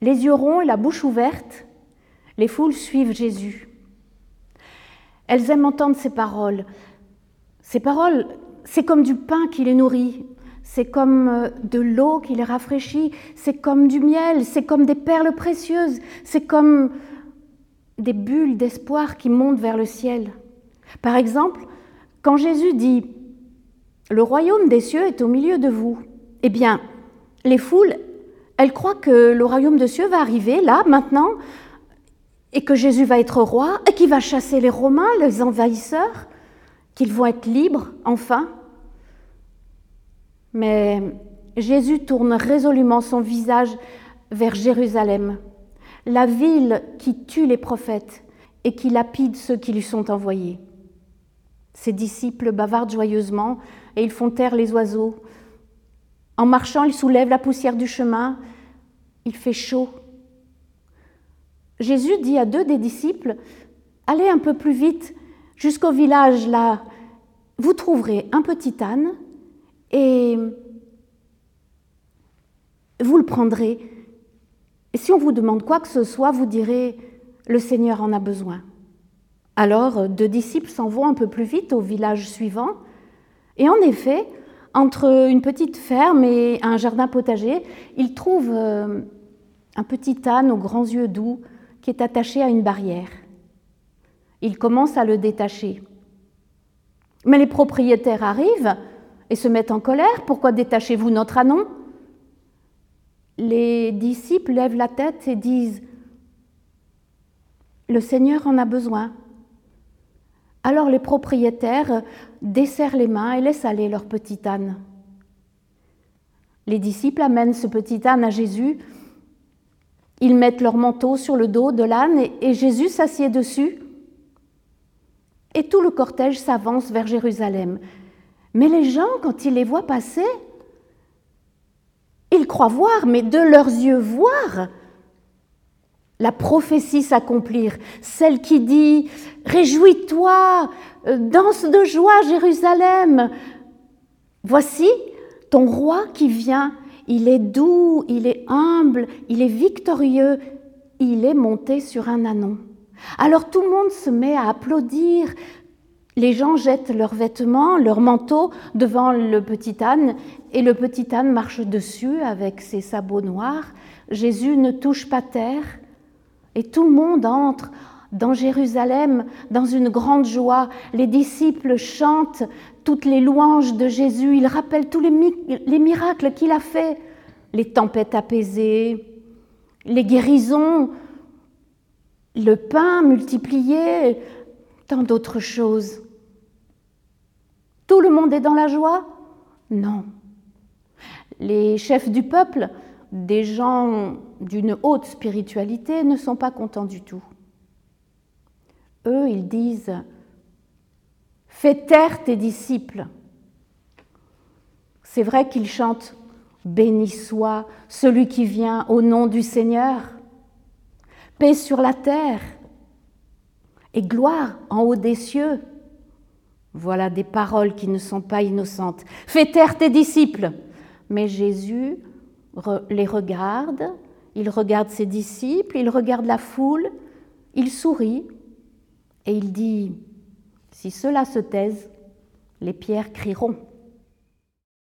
les yeux ronds et la bouche ouverte, les foules suivent Jésus. Elles aiment entendre ses paroles. Ces paroles, c'est comme du pain qui les nourrit, c'est comme de l'eau qui les rafraîchit, c'est comme du miel, c'est comme des perles précieuses, c'est comme des bulles d'espoir qui montent vers le ciel. Par exemple, quand Jésus dit « Le royaume des cieux est au milieu de vous », eh bien, les foules, elles croient que le royaume des cieux va arriver là, maintenant, et que Jésus va être roi, et qu'il va chasser les Romains, les envahisseurs, qu'ils vont être libres, enfin. Mais Jésus tourne résolument son visage vers Jérusalem, la ville qui tue les prophètes et qui lapide ceux qui lui sont envoyés. Ses disciples bavardent joyeusement et ils font taire les oiseaux. En marchant, ils soulèvent la poussière du chemin. Il fait chaud. Jésus dit à deux des disciples, « Allez un peu plus vite jusqu'au village là. Vous trouverez un petit âne et vous le prendrez. Et si on vous demande quoi que ce soit, vous direz, « Le Seigneur en a besoin ». Alors, deux disciples s'en vont un peu plus vite au village suivant. Et en effet, entre une petite ferme et un jardin potager, ils trouvent un petit âne aux grands yeux doux qui est attaché à une barrière. Ils commencent à le détacher. Mais les propriétaires arrivent et se mettent en colère. « Pourquoi détachez-vous notre ânon ?» Les disciples lèvent la tête et disent « Le Seigneur en a besoin ». Alors les propriétaires desserrent les mains et laissent aller leur petit âne. Les disciples amènent ce petit âne à Jésus. Ils mettent leur manteau sur le dos de l'âne et Jésus s'assied dessus. Et tout le cortège s'avance vers Jérusalem. Mais les gens, quand ils les voient passer, ils croient voir, mais de leurs yeux voir, la prophétie s'accomplir, celle qui dit « Réjouis-toi, danse de joie Jérusalem, voici ton roi qui vient, il est doux, il est humble, il est victorieux, il est monté sur un ânon. » Alors tout le monde se met à applaudir, les gens jettent leurs vêtements, leurs manteaux devant le petit âne et le petit âne marche dessus avec ses sabots noirs. Jésus ne touche pas terre et tout le monde entre dans Jérusalem dans une grande joie. Les disciples chantent toutes les louanges de Jésus, ils rappellent tous les miracles qu'il a faits, les tempêtes apaisées, les guérisons, le pain multiplié, tant d'autres choses. Tout le monde est dans la joie ? Non. Les chefs du peuple, des gens d'une haute spiritualité, ne sont pas contents du tout. Eux, ils disent « Fais taire tes disciples ». C'est vrai qu'ils chantent « Béni soit celui qui vient au nom du Seigneur ». « Paix sur la terre ». Et gloire en haut des cieux. Voilà des paroles qui ne sont pas innocentes. Fais taire tes disciples. Mais Jésus les regarde, il regarde ses disciples, il regarde la foule, il sourit et il dit « Si ceux-là se taisent, les pierres crieront. »